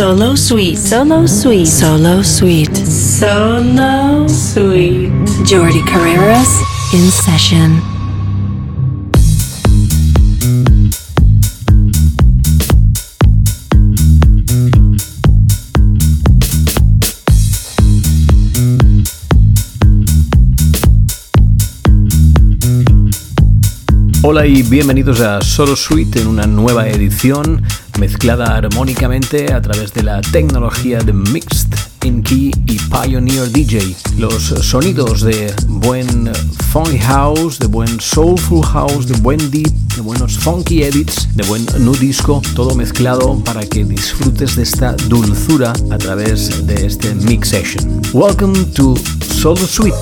Solo Sweet, Solo Sweet, Solo Sweet, Solo Sweet. Jordi Carreras in session. Hola y bienvenidos a Solo Sweet en una nueva edición mezclada armónicamente a través de la tecnología de Mixed in Key y Pioneer DJ. Los sonidos de buen funky house, de buen soulful house, de buen deep, de buenos funky edits, de buen nu disco, todo mezclado para que disfrutes de esta dulzura a través de este mix session. Welcome to Solo Sweet.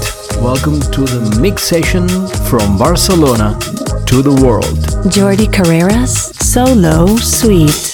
Welcome to the mix session from Barcelona to the world. Jordi Carreras, Solo Sweet.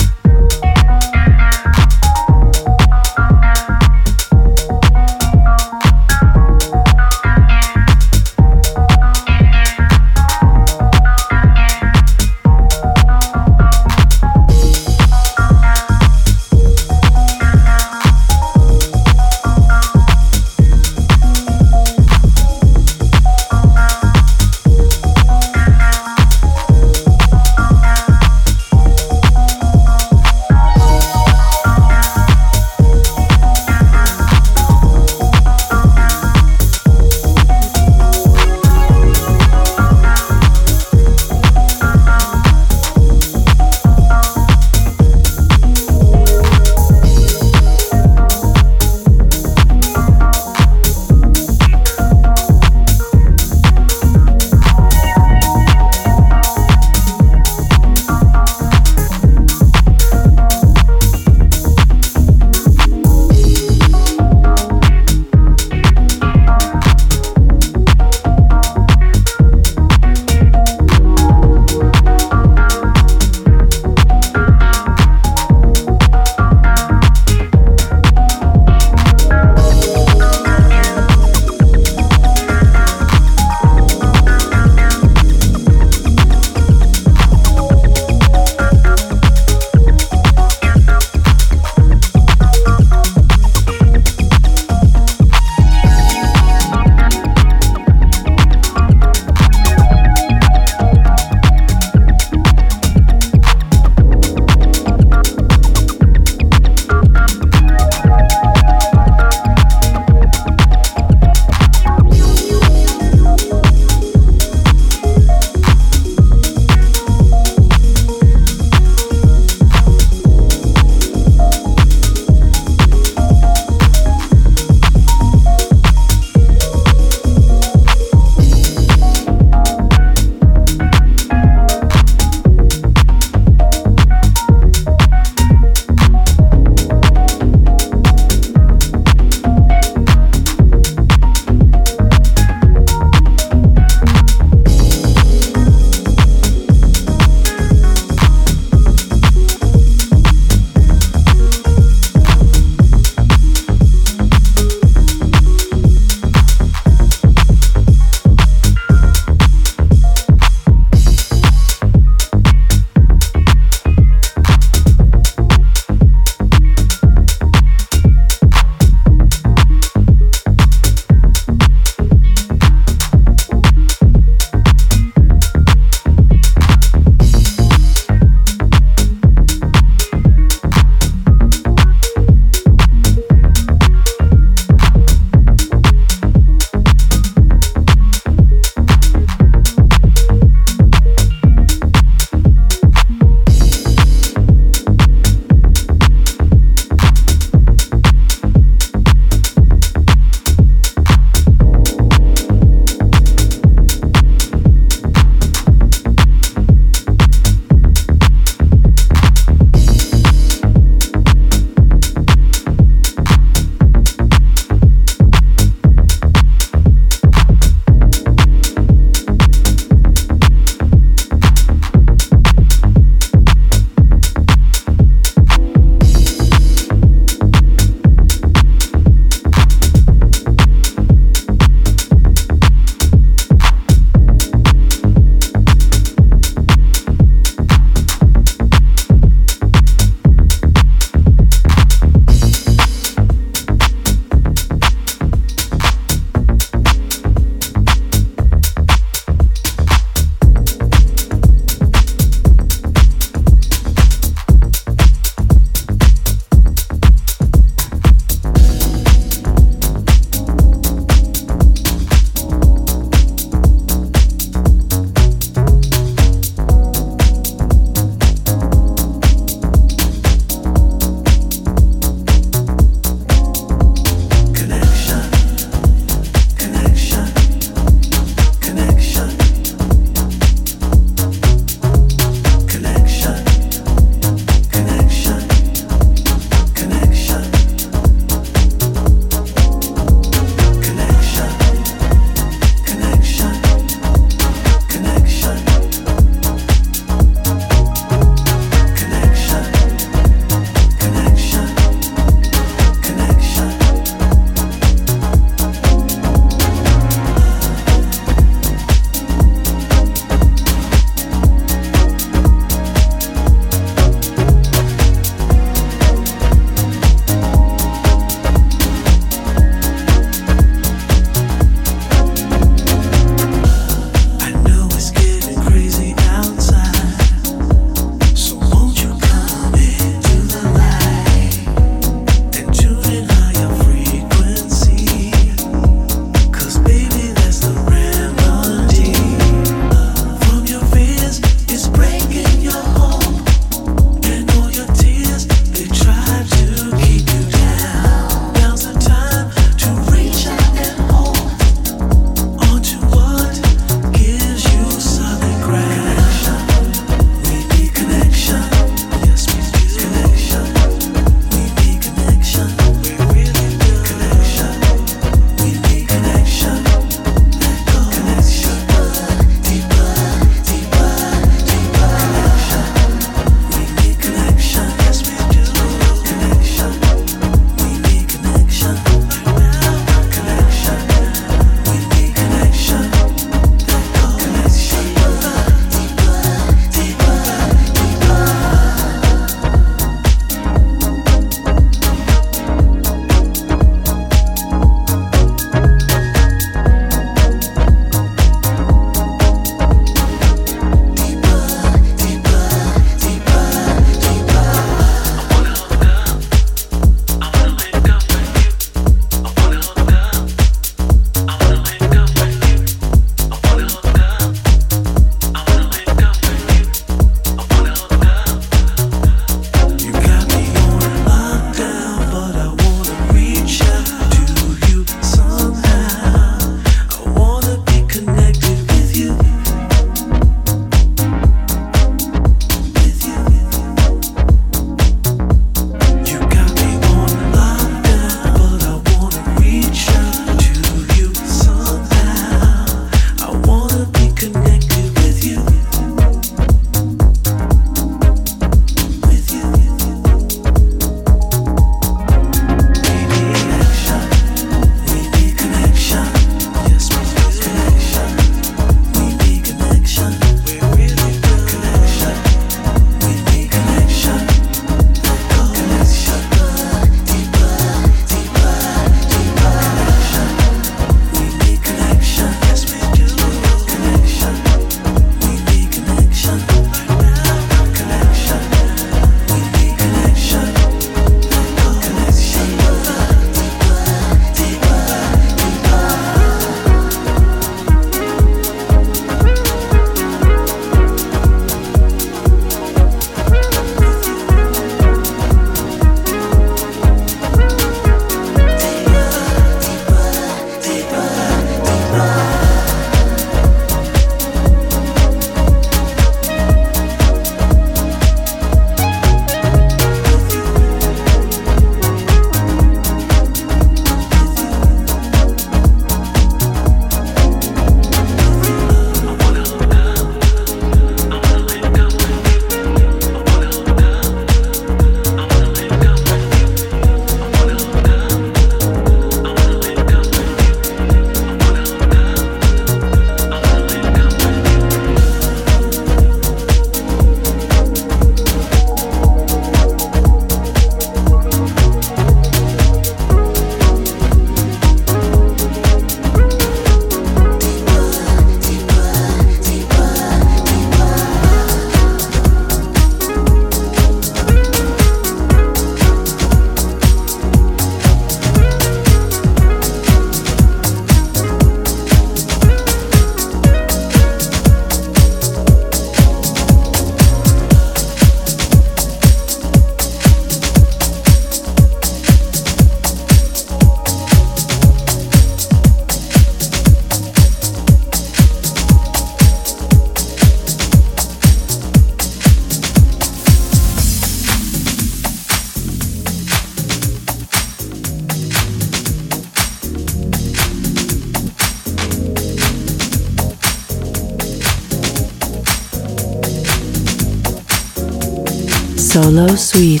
Solo Sweet.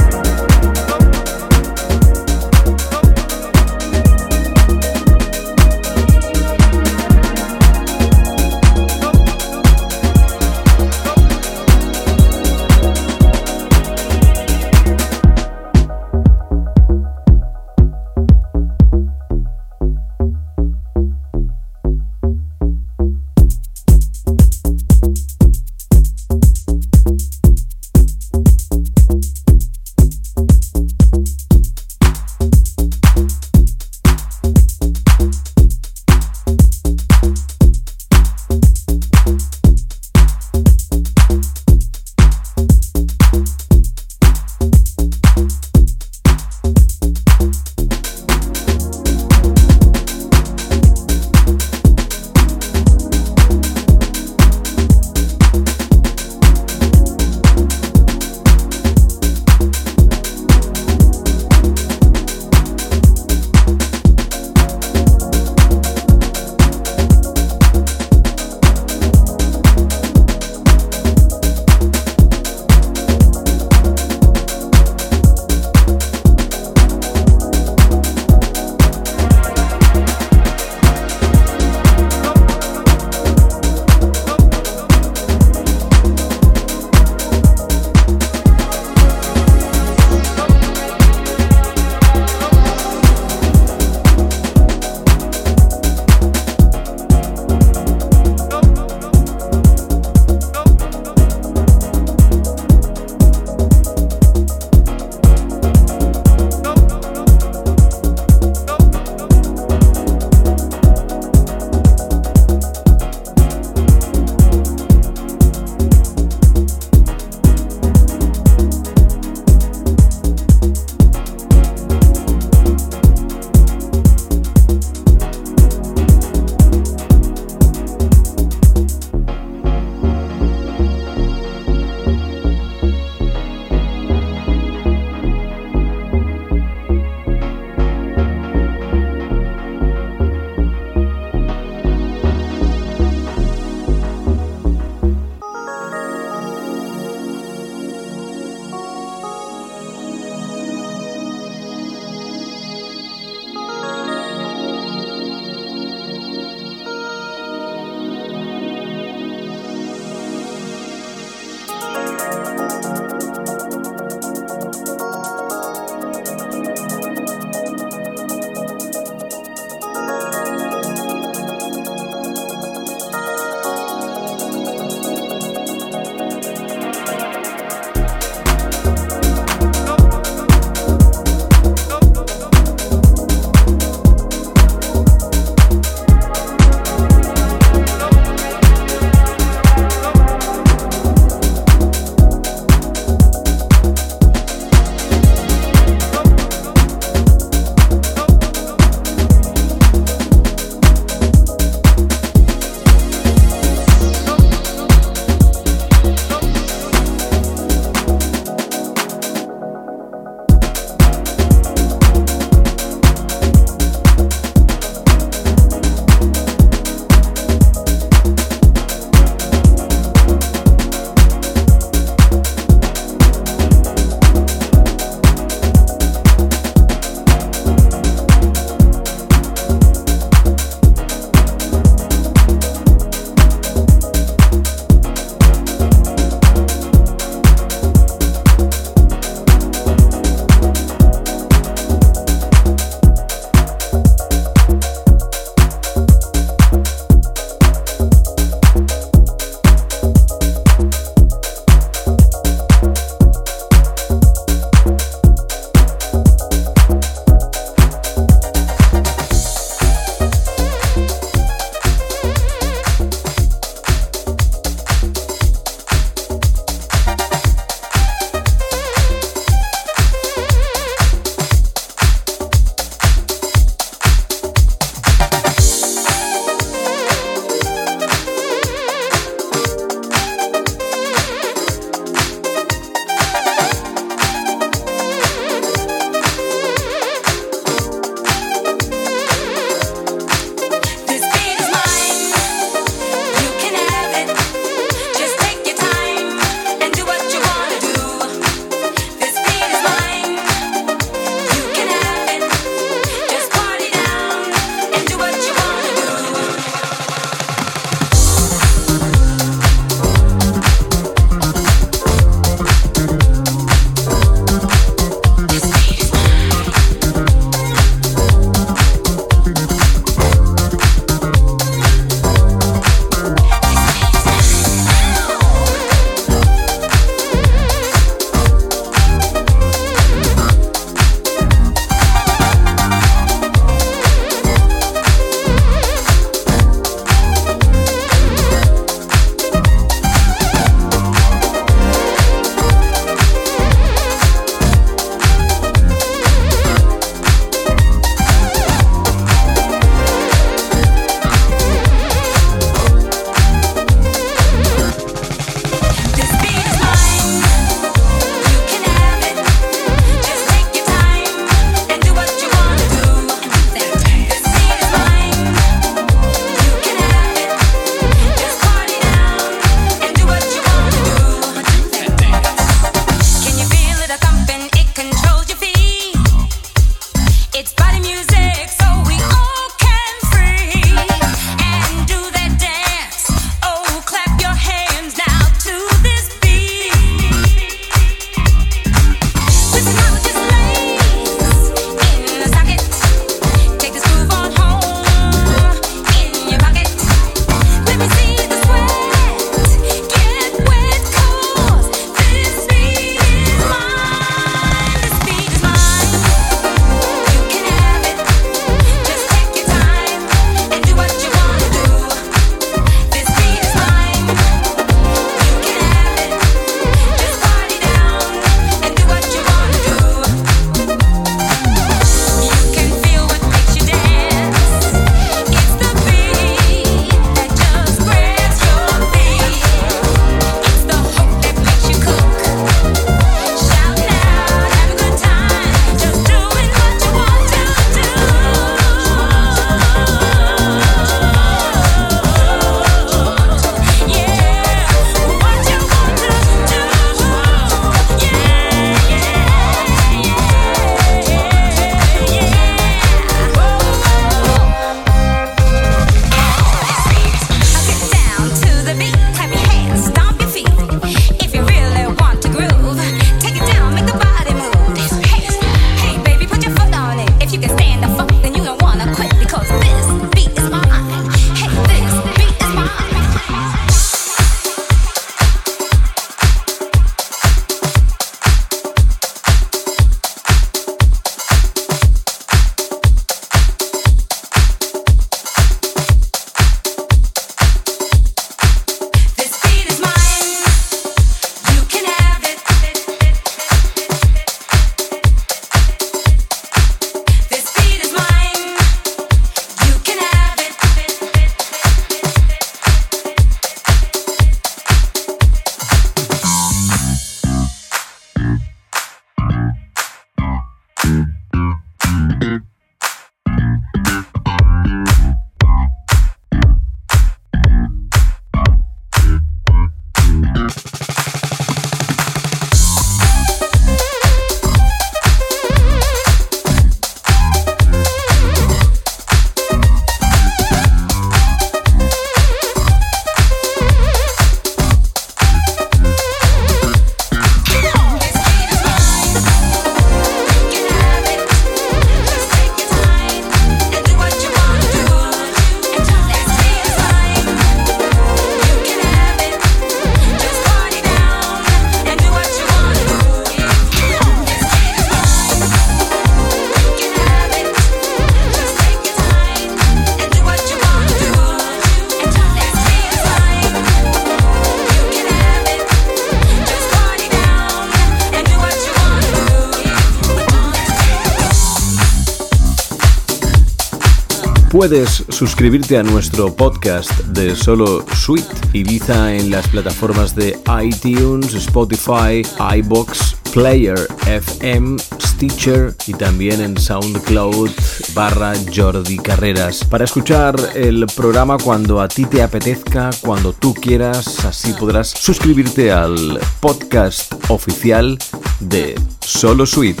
Puedes suscribirte a nuestro podcast de Solo Sweet Ibiza en las plataformas de iTunes, Spotify, iVoox, Player FM, Stitcher y también en SoundCloud/Jordi Carreras para escuchar el programa cuando a ti te apetezca, cuando tú quieras. Así podrás suscribirte al podcast oficial de Solo Sweet.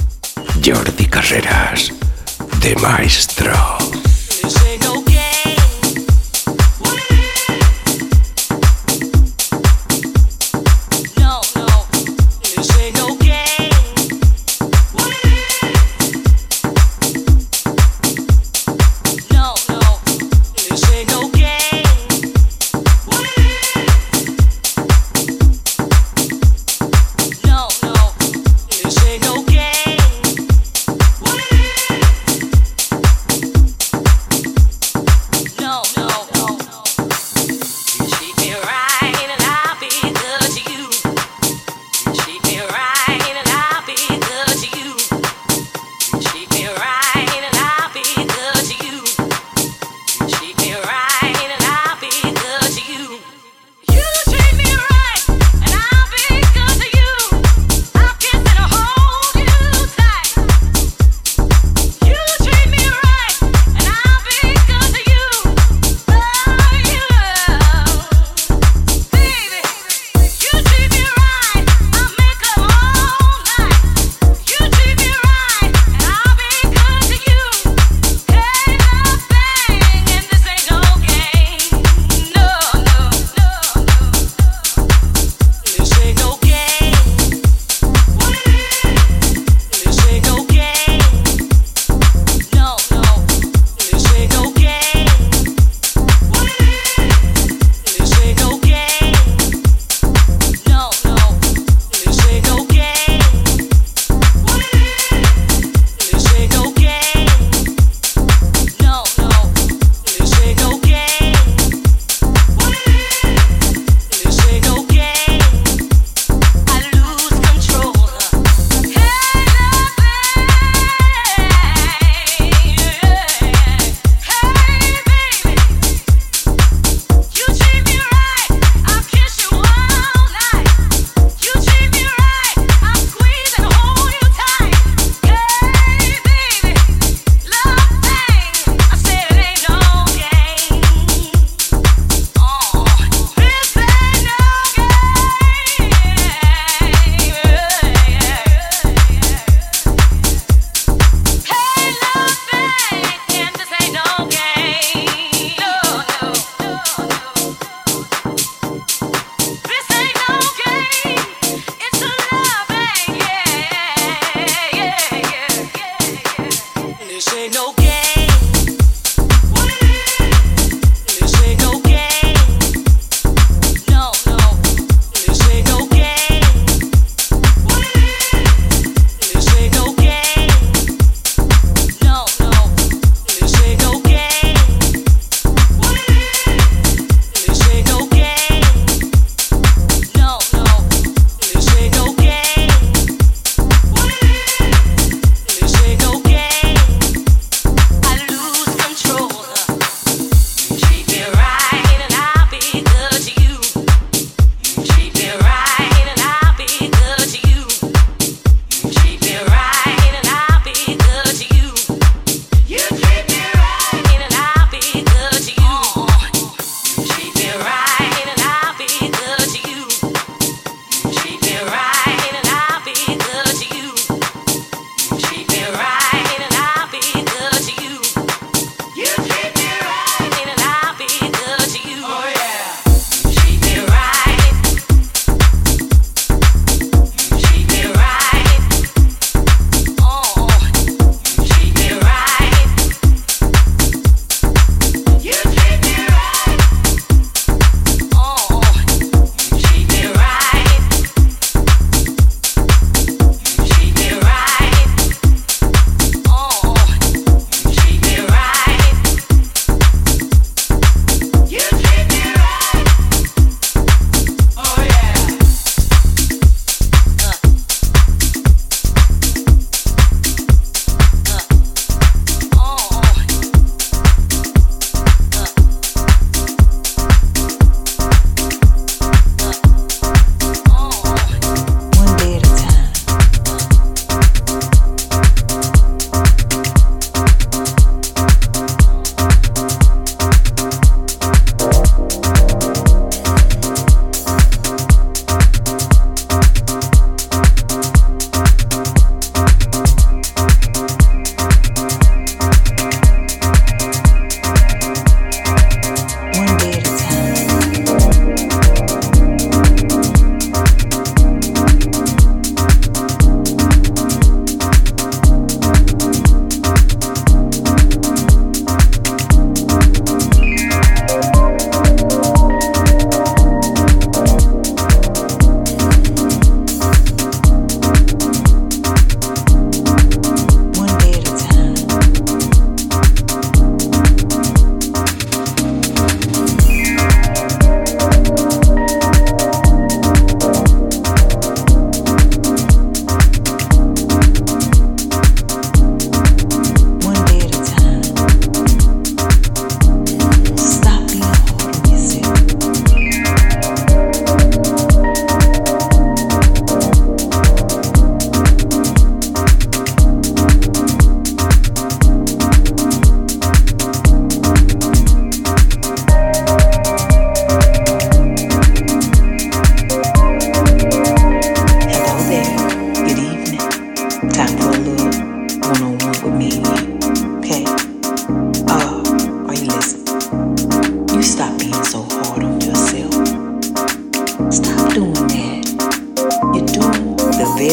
Jordi Carreras, de maestro.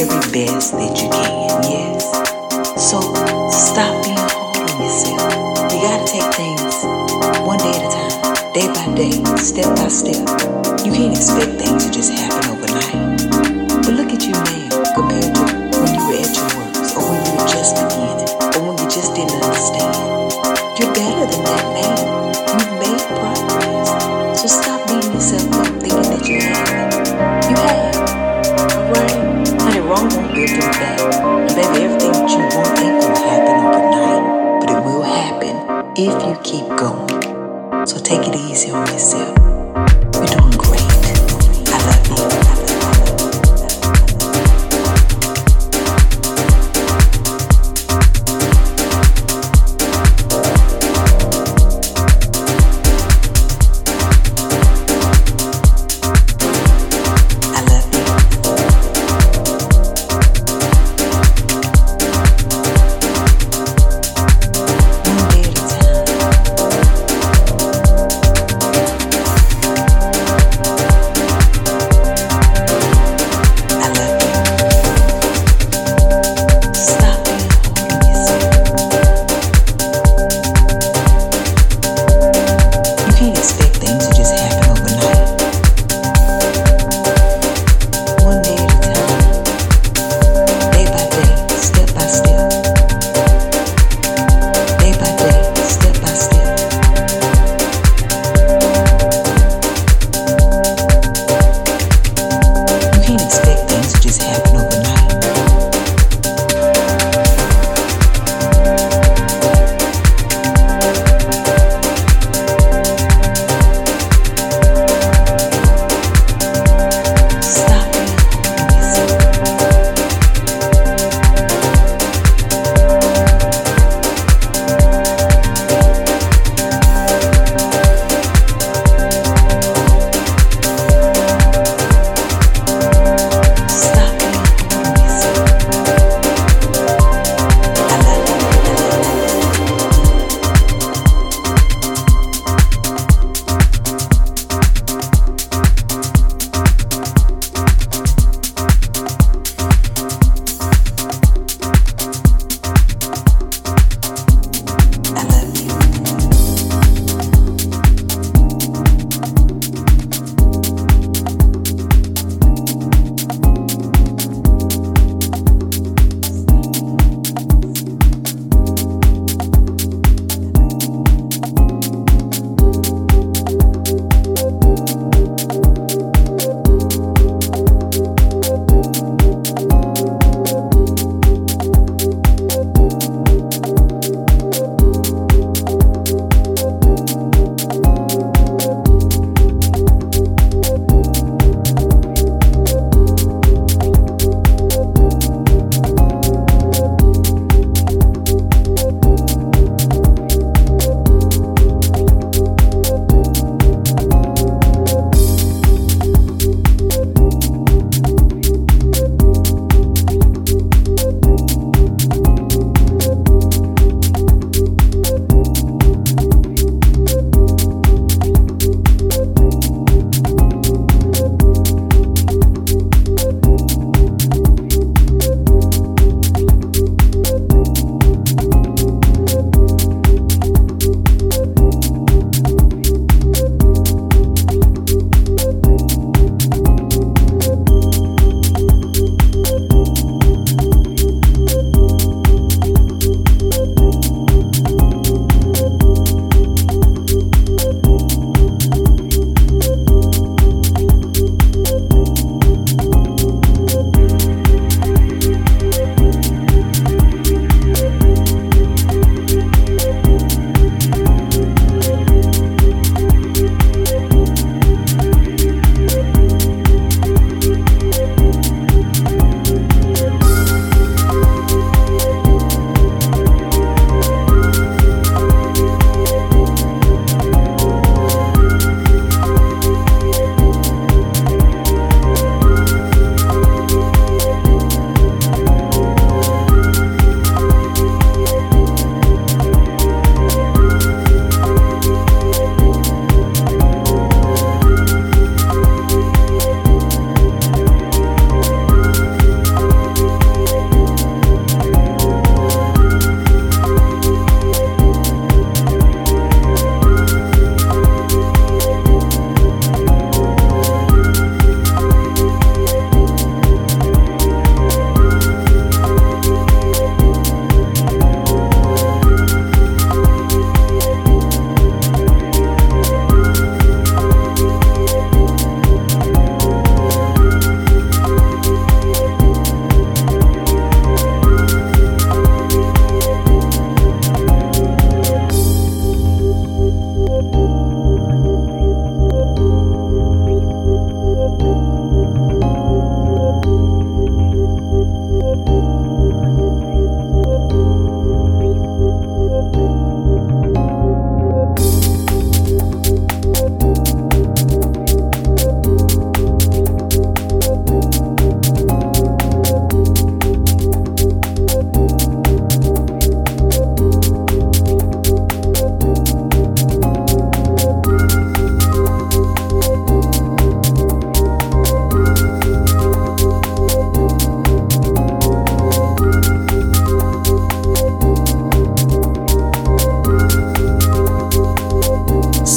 very best that you can, yes? So stop being hard on yourself. You gotta take things one day at a time, day by day, step by step. You can't expect things to just happen overnight. But look at you now compared to when you were at your worst, or when you were just beginning, or when you just didn't understand. You're better than that now. You've made progress. So stop beating yourself up thinking that you have it. You have it, all right? Honey, wrong won't be a good thing. And baby, everything that you want ain't gonna happen overnight, but it will happen if you keep going. So take it easy on yourself. You're doing great. I love you.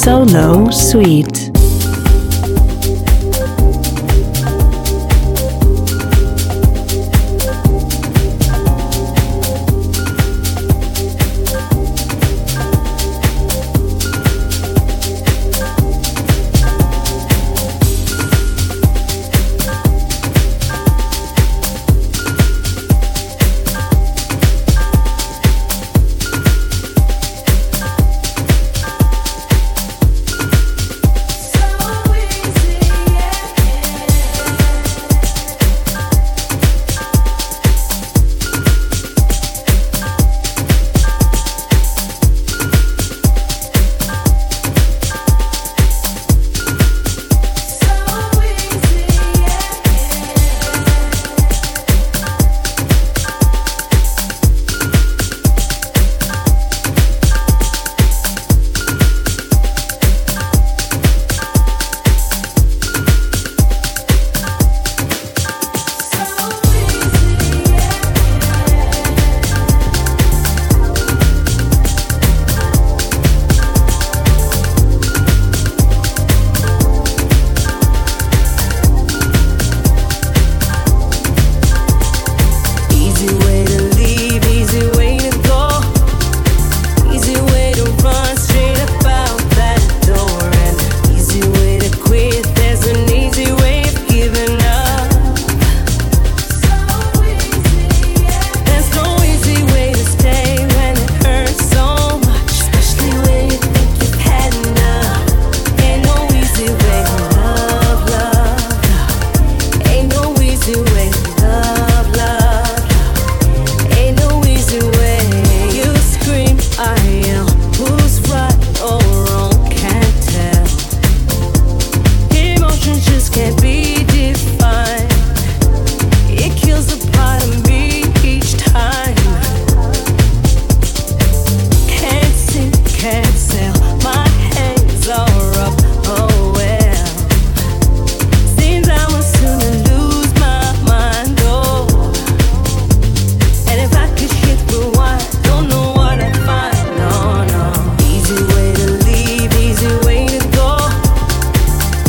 Solo Sweet.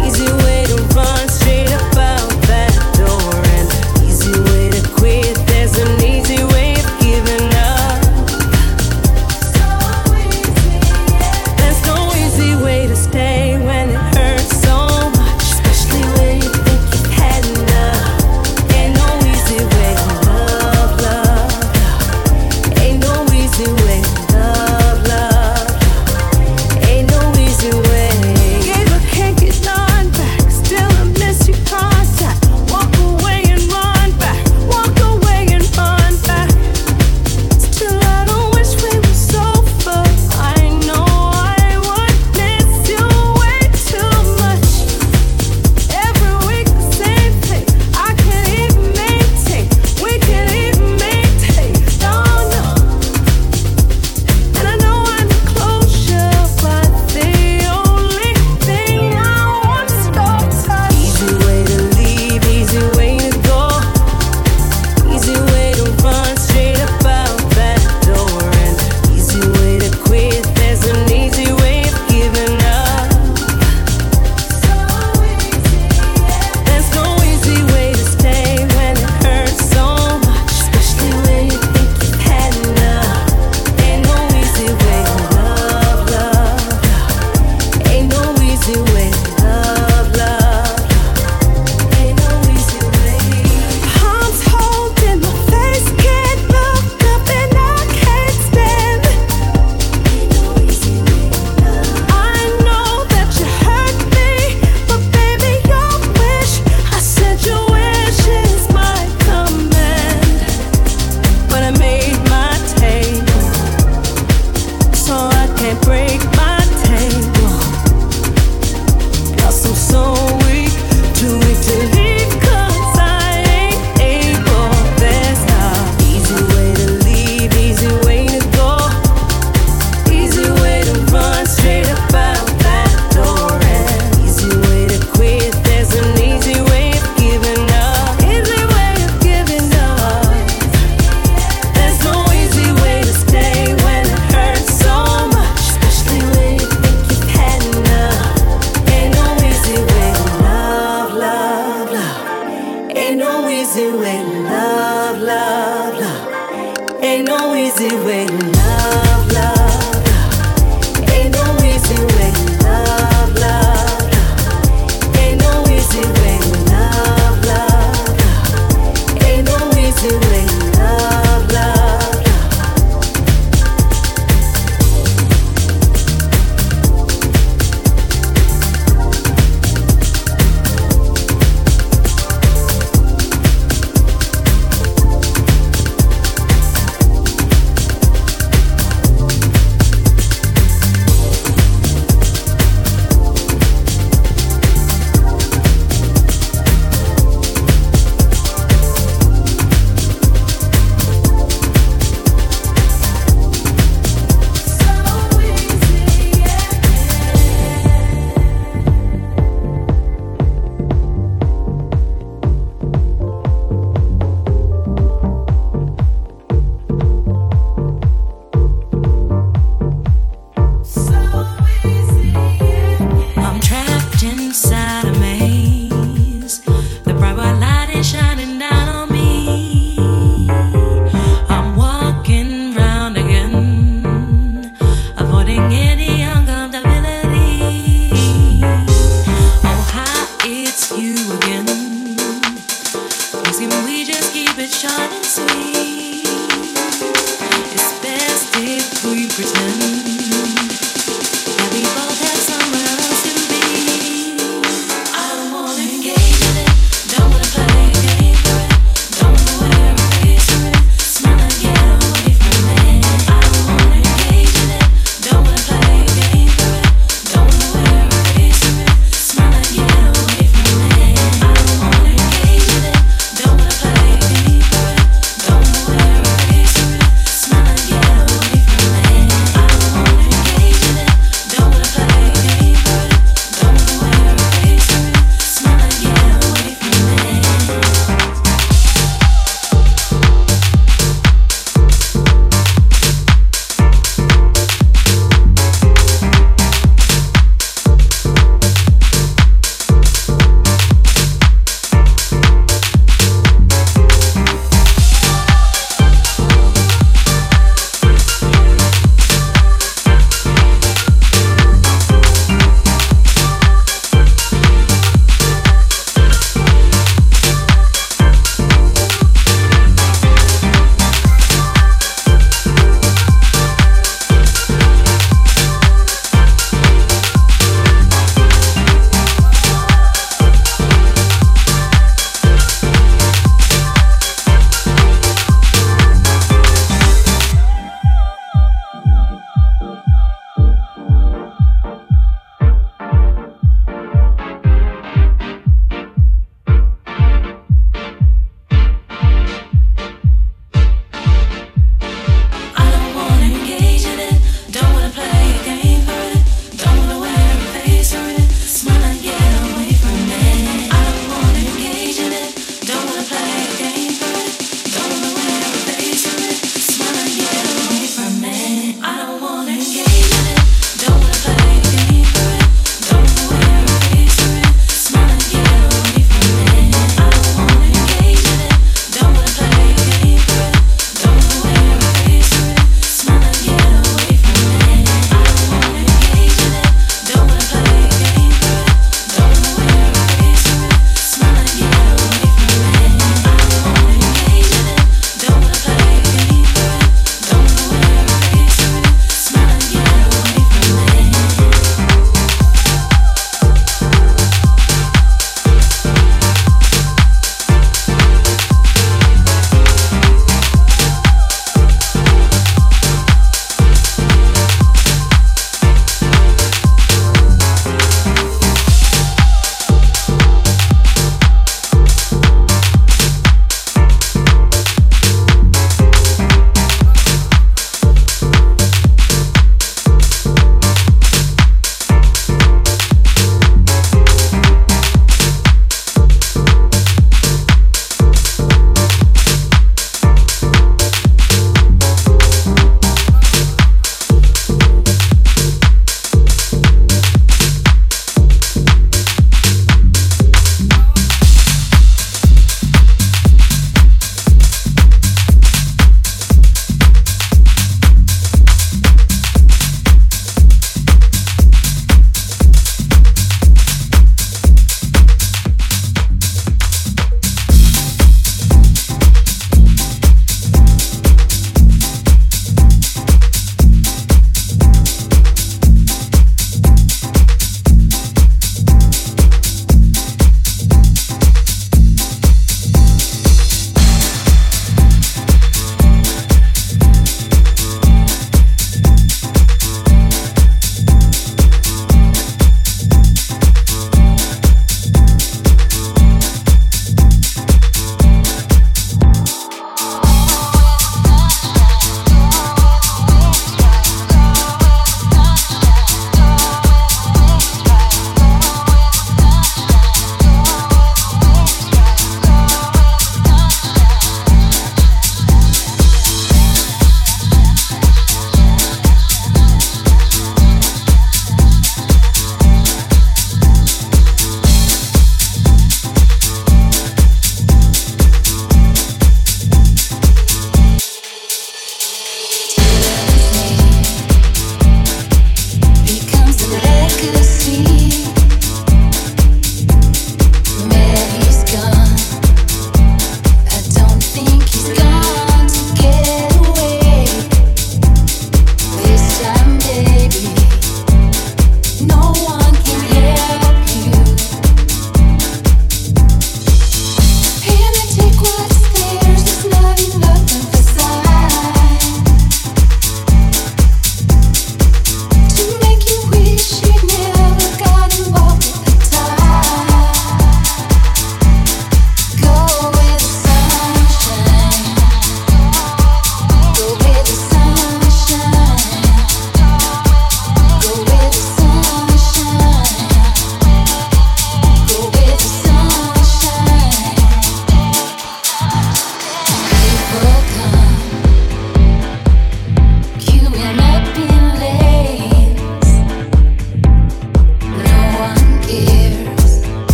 Easy way to run straight. easy way to love, love, love. Ain't no easy way to love, love, love. Ain't no easy way to love, love, love. Ain't no easy way to love, love, love. Ain't no easy way to love, love,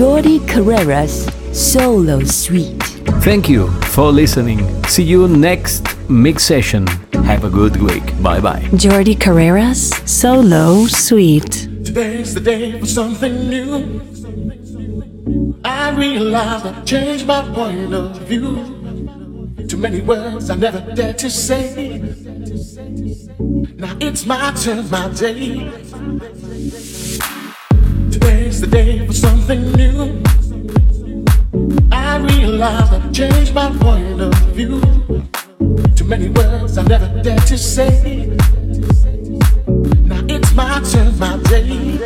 Jordi Carreras, Solo Sweet. Thank you for listening. See you next mix session. Have a good week. Bye-bye. Jordi Carreras, Solo Sweet. Today's the day for something new. I realize I've changed my point of view. Too many words I never dared to say. Now it's my turn, my day. Today's the day for something new. I realize I've changed my point of view. Too many words I never dared to say. Now it's my turn, my day.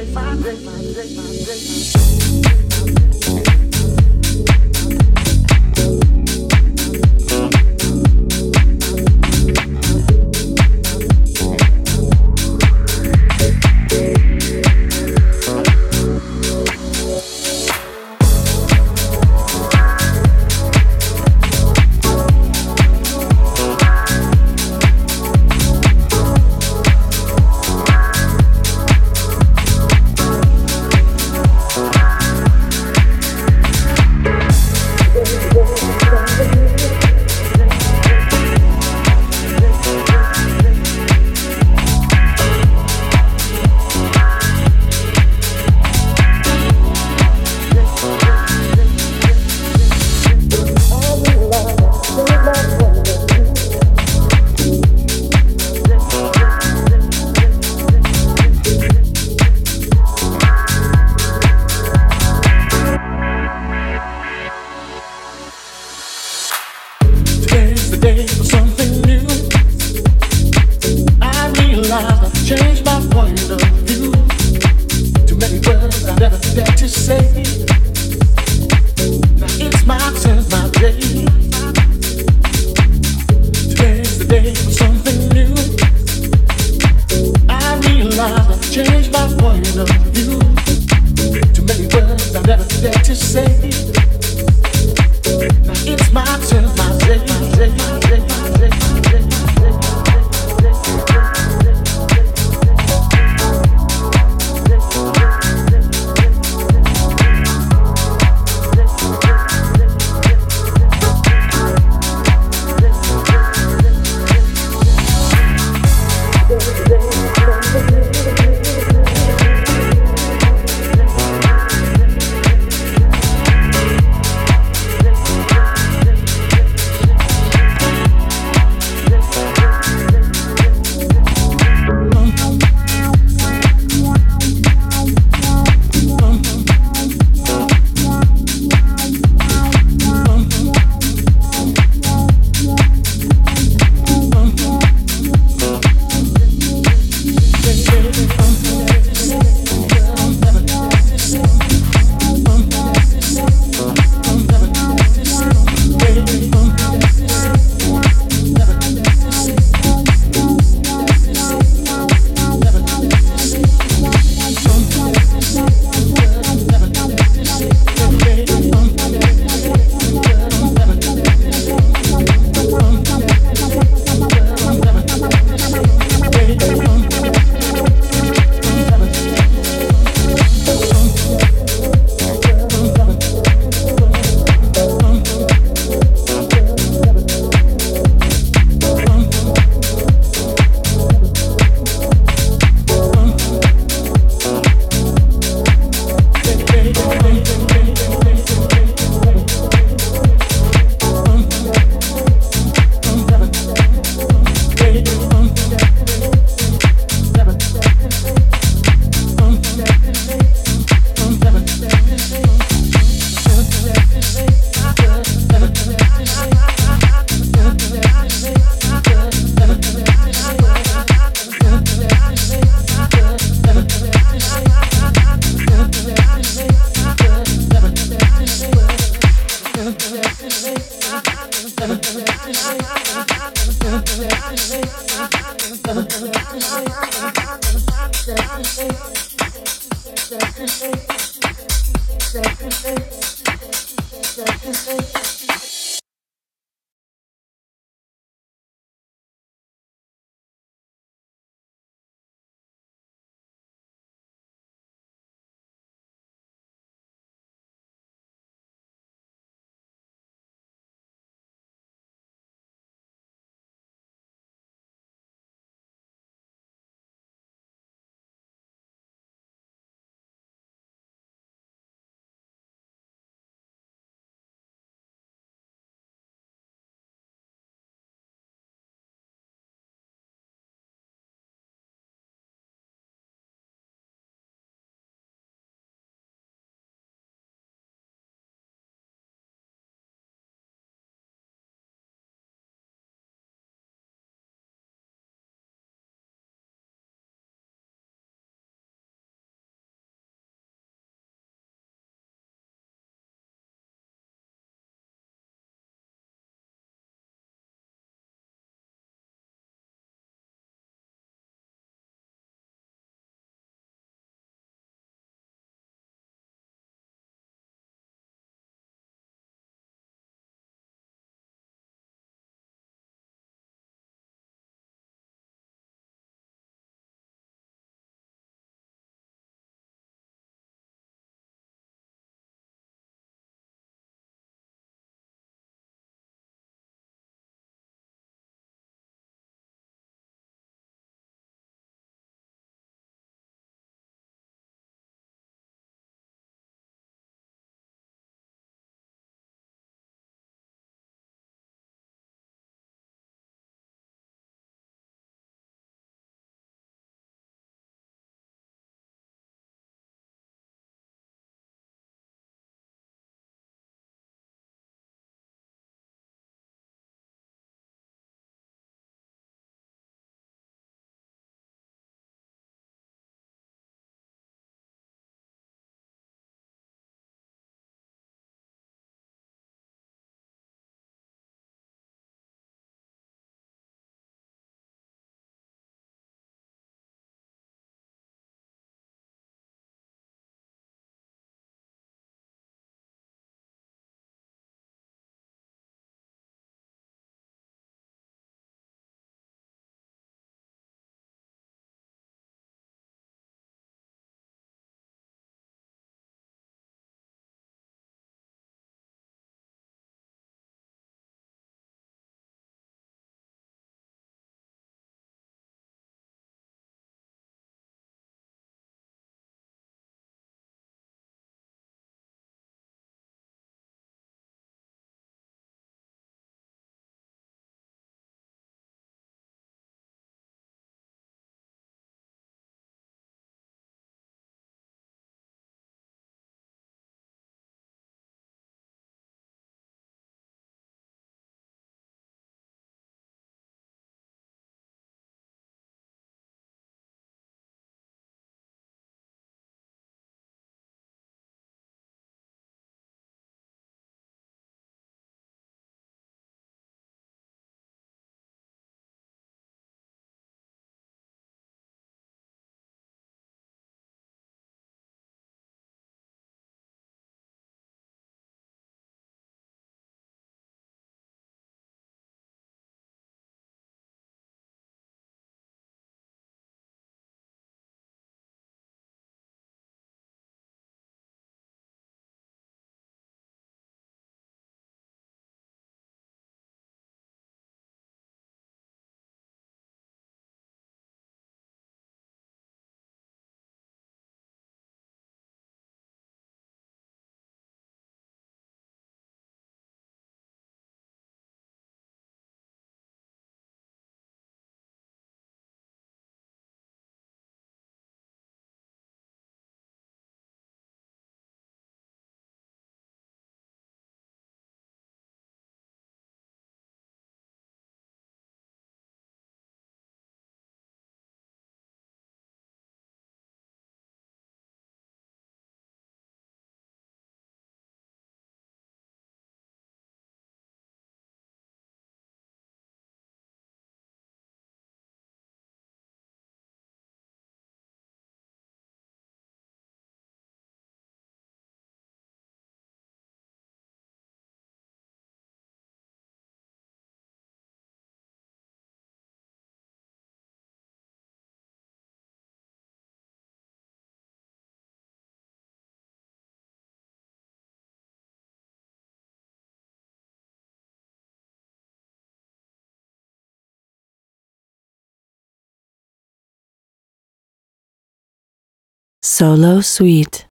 Solo Sweet.